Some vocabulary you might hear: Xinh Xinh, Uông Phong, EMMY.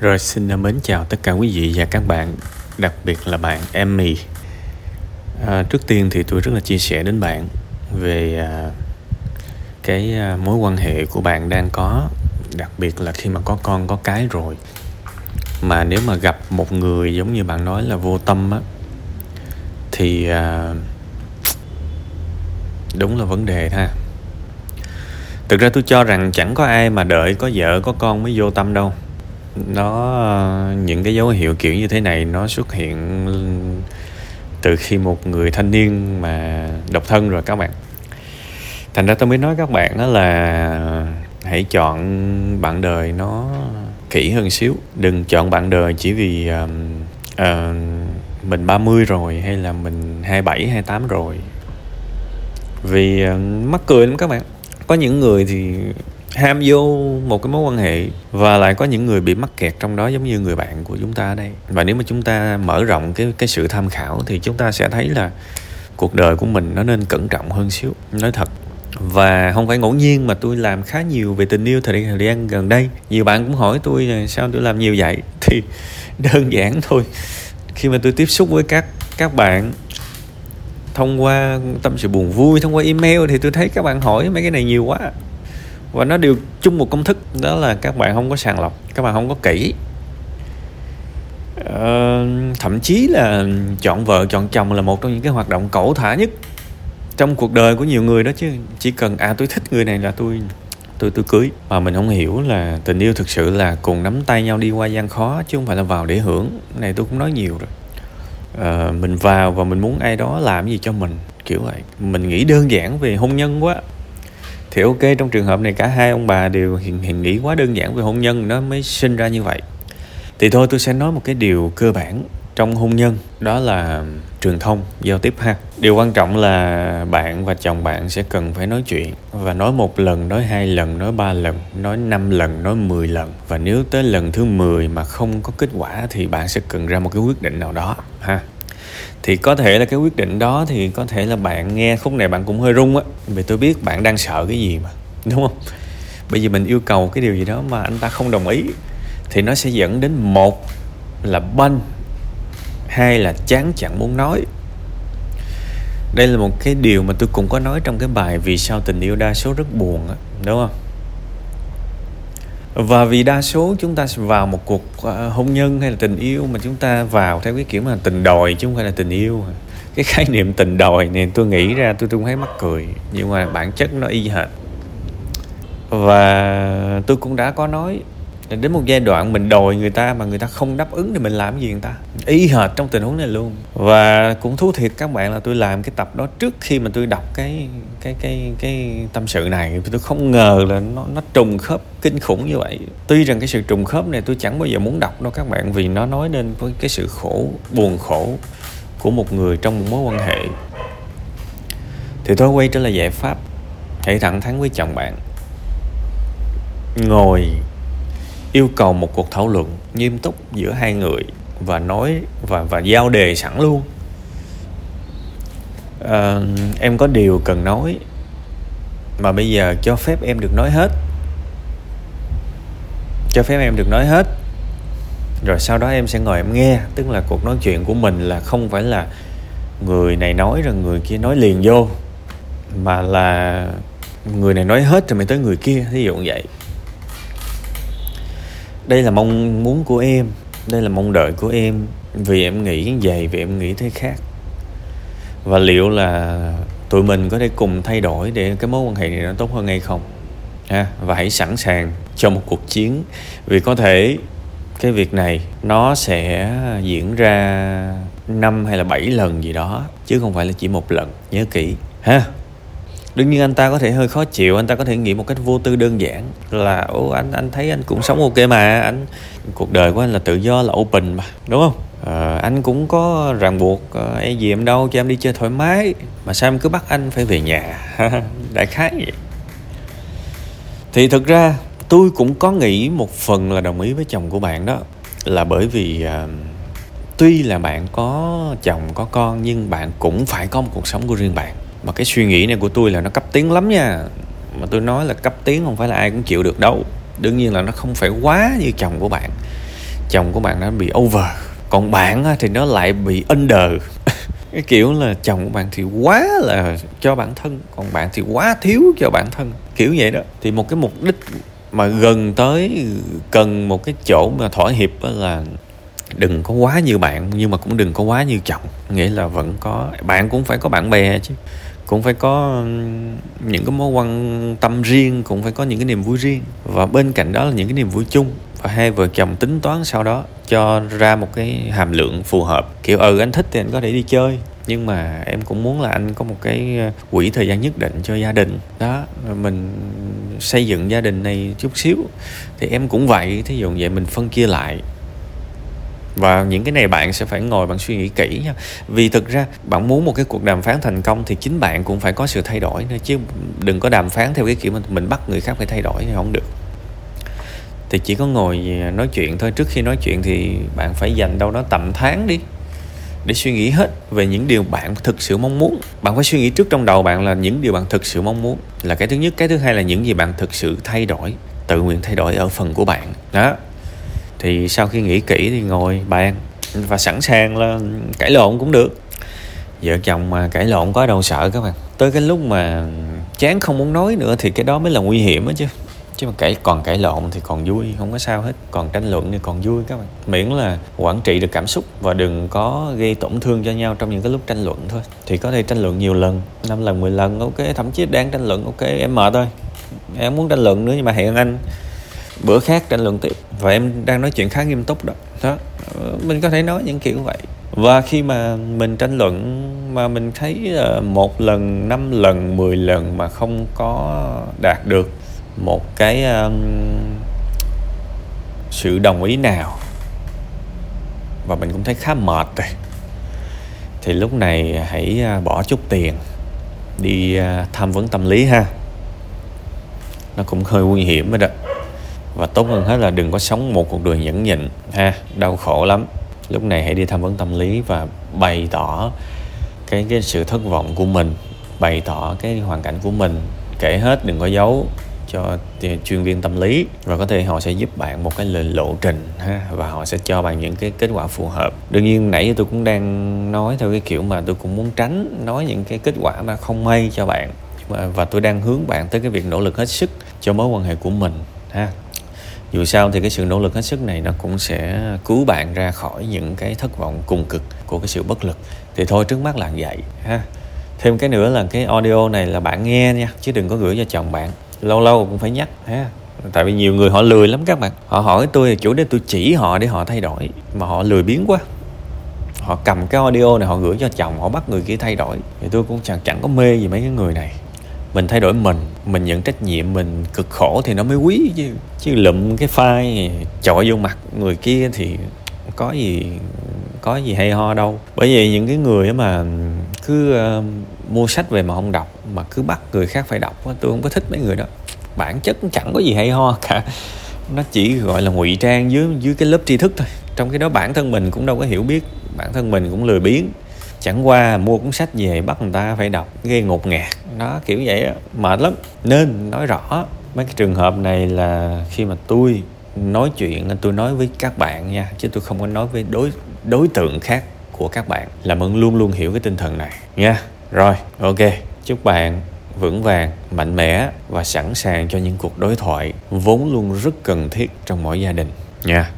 Rồi xin mến chào tất cả quý vị và các bạn, đặc biệt là bạn EMMY. Trước tiên thì tôi rất là chia sẻ đến bạn về cái mối quan hệ của bạn đang có, đặc biệt là khi mà có con có cái rồi. Mà nếu mà gặp một người giống như bạn nói là vô tâm á, thì đúng là vấn đề ha. Thực ra tôi cho rằng chẳng có ai mà đợi có vợ có con mới vô tâm đâu. Những cái dấu hiệu kiểu như thế này nó xuất hiện từ khi một người thanh niên mà độc thân rồi các bạn. Thành ra tôi mới nói các bạn đó là hãy chọn bạn đời nó kỹ hơn xíu. Đừng chọn bạn đời chỉ vì mình 30 rồi hay là mình 27, 28 rồi. Vì mắc cười lắm các bạn. Có những người thì ham vô một cái mối quan hệ, và lại có những người bị mắc kẹt trong đó, giống như người bạn của chúng ta ở đây. Và nếu mà chúng ta mở rộng cái sự tham khảo thì chúng ta sẽ thấy là cuộc đời của mình nó nên cẩn trọng hơn xíu, nói thật. Và không phải ngẫu nhiên mà tôi làm khá nhiều về tình yêu thời gian gần đây. Nhiều bạn cũng hỏi tôi là sao tôi làm nhiều vậy. Thì đơn giản thôi, khi mà tôi tiếp xúc với các bạn thông qua tâm sự buồn vui, thông qua email, thì tôi thấy các bạn hỏi mấy cái này nhiều quá. Và nó đều chung một công thức, đó là các bạn không có sàng lọc, các bạn không có kỹ. Thậm chí là chọn vợ, chọn chồng là một trong những cái hoạt động cẩu thả nhất trong cuộc đời của nhiều người đó chứ. Chỉ cần tôi thích người này là tôi cưới. Mà mình không hiểu là tình yêu thực sự là cùng nắm tay nhau đi qua gian khó, chứ không phải là vào để hưởng. Cái này tôi cũng nói nhiều rồi. Mình vào và mình muốn ai đó làm gì cho mình, kiểu vậy. Mình nghĩ đơn giản về hôn nhân quá. Thì ok, trong trường hợp này cả hai ông bà đều hiện nghĩ quá đơn giản về hôn nhân, nó mới sinh ra như vậy. Thì thôi tôi sẽ nói một cái điều cơ bản trong hôn nhân, đó là truyền thông, giao tiếp ha. Điều quan trọng là bạn và chồng bạn sẽ cần phải nói chuyện. Và nói 1 lần, nói 2 lần, nói 3 lần, nói 5 lần, nói 10 lần. Và nếu tới lần thứ 10 mà không có kết quả thì bạn sẽ cần ra một cái quyết định nào đó ha. Thì có thể là cái quyết định đó thì có thể là bạn nghe khúc này bạn cũng hơi rung á. Vì tôi biết bạn đang sợ cái gì mà, đúng không? Bởi vì mình yêu cầu cái điều gì đó mà anh ta không đồng ý, thì nó sẽ dẫn đến 1 là banh, 2 là chán chẳng muốn nói. Đây là một cái điều mà tôi cũng có nói trong cái bài Vì sao tình yêu đa số rất buồn á, đúng không? Và vì đa số chúng ta vào một cuộc hôn nhân hay là tình yêu mà chúng ta vào theo cái kiểu mà tình đòi chứ không phải là tình yêu. Cái khái niệm tình đòi này tôi nghĩ ra tôi cũng thấy mắc cười, nhưng mà bản chất nó y hệt. Và tôi cũng đã có nói là đến một giai đoạn mình đòi người ta mà người ta không đáp ứng thì mình làm gì người ta, y hệt trong tình huống này luôn. Và cũng thú thiệt các bạn là tôi làm cái tập đó trước khi mà tôi đọc cái tâm sự này, tôi không ngờ là nó trùng khớp kinh khủng như vậy. Tuy rằng cái sự trùng khớp này tôi chẳng bao giờ muốn đọc đâu các bạn, vì nó nói lên với cái sự buồn khổ của một người trong một mối quan hệ. Thì tôi quay trở lại giải pháp, hãy thẳng thắn với chồng bạn, ngồi yêu cầu một cuộc thảo luận nghiêm túc giữa hai người và nói và giao đề sẵn luôn. Em có điều cần nói mà bây giờ cho phép em được nói hết. Cho phép em được nói hết. Rồi sau đó em sẽ ngồi em nghe. Tức là cuộc nói chuyện của mình là không phải là người này nói rồi người kia nói liền vô, mà là người này nói hết rồi mới tới người kia, thí dụ như vậy. Đây là mong muốn của em, đây là mong đợi của em, vì em nghĩ vậy, vì em nghĩ thế khác. Và liệu là tụi mình có thể cùng thay đổi để cái mối quan hệ này nó tốt hơn hay không? Và hãy sẵn sàng cho một cuộc chiến, vì có thể cái việc này nó sẽ diễn ra 5 hay là 7 lần gì đó, chứ không phải là chỉ 1 lần, nhớ kỹ ha. Đương nhiên anh ta có thể hơi khó chịu, anh ta có thể nghĩ một cách vô tư đơn giản là anh thấy anh cũng sống ok mà, anh cuộc đời của anh là tự do, là open mà, đúng không? Anh cũng có ràng buộc hay gì em đâu, cho em đi chơi thoải mái, mà sao em cứ bắt anh phải về nhà. Đại khái vậy. Thì thực ra tôi cũng có nghĩ một phần là đồng ý với chồng của bạn đó, là bởi vì tuy là bạn có chồng có con nhưng bạn cũng phải có một cuộc sống của riêng bạn. Mà cái suy nghĩ này của tôi là nó cấp tiến lắm nha. Mà tôi nói là cấp tiến không phải là ai cũng chịu được đâu. Đương nhiên là nó không phải quá như chồng của bạn, chồng của bạn đã bị over, còn bạn thì nó lại bị under. Cái kiểu là chồng của bạn thì quá là cho bản thân, còn bạn thì quá thiếu cho bản thân, kiểu vậy đó. Thì một cái mục đích mà gần tới, cần một cái chỗ mà thỏa hiệp là đừng có quá như bạn, nhưng mà cũng đừng có quá như chồng. Nghĩa là vẫn có, bạn cũng phải có bạn bè chứ, cũng phải có những cái mối quan tâm riêng, cũng phải có những cái niềm vui riêng, và bên cạnh đó là những cái niềm vui chung. Và hai vợ chồng tính toán sau đó cho ra một cái hàm lượng phù hợp. Kiểu anh thích thì anh có thể đi chơi, nhưng mà em cũng muốn là anh có một cái quỹ thời gian nhất định cho gia đình. Đó, mình xây dựng gia đình này chút xíu. Thì em cũng vậy, thí dụ vậy mình phân chia lại. Và những cái này bạn sẽ phải ngồi bạn suy nghĩ kỹ nha. Vì thực ra bạn muốn một cái cuộc đàm phán thành công thì chính bạn cũng phải có sự thay đổi nữa. Chứ đừng có đàm phán theo cái kiểu mình bắt người khác phải thay đổi thì không được. Thì chỉ có ngồi nói chuyện thôi. Trước khi nói chuyện thì bạn phải dành đâu đó tầm tháng đi, để suy nghĩ hết về những điều bạn thực sự mong muốn. Bạn phải suy nghĩ trước trong đầu bạn là những điều bạn thực sự mong muốn, là cái thứ nhất. Cái thứ hai là những gì bạn thực sự thay đổi, tự nguyện thay đổi ở phần của bạn. Đó. Thì sau khi nghĩ kỹ thì ngồi bàn, và sẵn sàng là cãi lộn cũng được. Vợ chồng mà cãi lộn có đâu sợ các bạn. Tới cái lúc mà chán không muốn nói nữa thì cái đó mới là nguy hiểm đó chứ. Chứ mà còn cãi lộn thì còn vui, không có sao hết. Còn tranh luận thì còn vui các bạn. Miễn là quản trị được cảm xúc và đừng có gây tổn thương cho nhau trong những cái lúc tranh luận thôi. Thì có thể tranh luận nhiều lần, 5 lần, 10 lần, ok. Thậm chí đang tranh luận, ok, em mệt thôi, em muốn tranh luận nữa, nhưng mà hẹn anh bữa khác tranh luận tiếp. Và em đang nói chuyện khá nghiêm túc đó. Đó, mình có thể nói những kiểu vậy. Và khi mà mình tranh luận mà mình thấy 1 lần, 5 lần, 10 lần mà không có đạt được một cái sự đồng ý nào, và mình cũng thấy khá mệt rồi, thì lúc này hãy bỏ chút tiền đi tham vấn tâm lý ha. Nó cũng hơi nguy hiểm rồi đó. Và tốt hơn hết là đừng có sống một cuộc đời nhẫn nhịn ha, đau khổ lắm. Lúc này hãy đi tham vấn tâm lý và bày tỏ cái sự thất vọng của mình, bày tỏ cái hoàn cảnh của mình, kể hết, đừng có giấu, cho chuyên viên tâm lý. Và có thể họ sẽ giúp bạn một cái lộ trình ha, và họ sẽ cho bạn những cái kết quả phù hợp. Đương nhiên nãy tôi cũng đang nói theo cái kiểu mà tôi cũng muốn tránh nói những cái kết quả mà không may cho bạn, và tôi đang hướng bạn tới cái việc nỗ lực hết sức cho mối quan hệ của mình ha. Dù sao thì cái sự nỗ lực hết sức này nó cũng sẽ cứu bạn ra khỏi những cái thất vọng cùng cực của cái sự bất lực. Thì thôi, trước mắt là vậy ha. Thêm cái nữa là cái audio này là bạn nghe nha, chứ đừng có gửi cho chồng bạn. Lâu lâu cũng phải nhắc ha. Tại vì nhiều người họ lười lắm các bạn. Họ hỏi tôi chủ để tôi chỉ họ để họ thay đổi, mà họ lười biếng quá. Họ cầm cái audio này họ gửi cho chồng, họ bắt người kia thay đổi. Thì tôi cũng chẳng có mê gì mấy cái người này. Mình thay đổi mình nhận trách nhiệm, mình cực khổ thì nó mới quý chứ. Chứ lụm cái file chọi vô mặt người kia thì có gì hay ho đâu. Bởi vì những cái người mà cứ mua sách về mà không đọc, mà cứ bắt người khác phải đọc, tôi không có thích mấy người đó. Bản chất chẳng có gì hay ho cả. Nó chỉ gọi là ngụy trang dưới cái lớp tri thức thôi. Trong cái đó bản thân mình cũng đâu có hiểu biết, bản thân mình cũng lười biếng. Chẳng qua mua cuốn sách về bắt người ta phải đọc, gây ngột ngạt. Đó, kiểu vậy đó, mệt lắm. Nên nói rõ mấy cái trường hợp này là khi mà tôi nói chuyện, tôi nói với các bạn nha, chứ tôi không có nói với đối tượng khác của các bạn. Làm ơn luôn luôn hiểu cái tinh thần này nha. Rồi, ok. Chúc bạn vững vàng, mạnh mẽ và sẵn sàng cho những cuộc đối thoại vốn luôn rất cần thiết trong mỗi gia đình nha.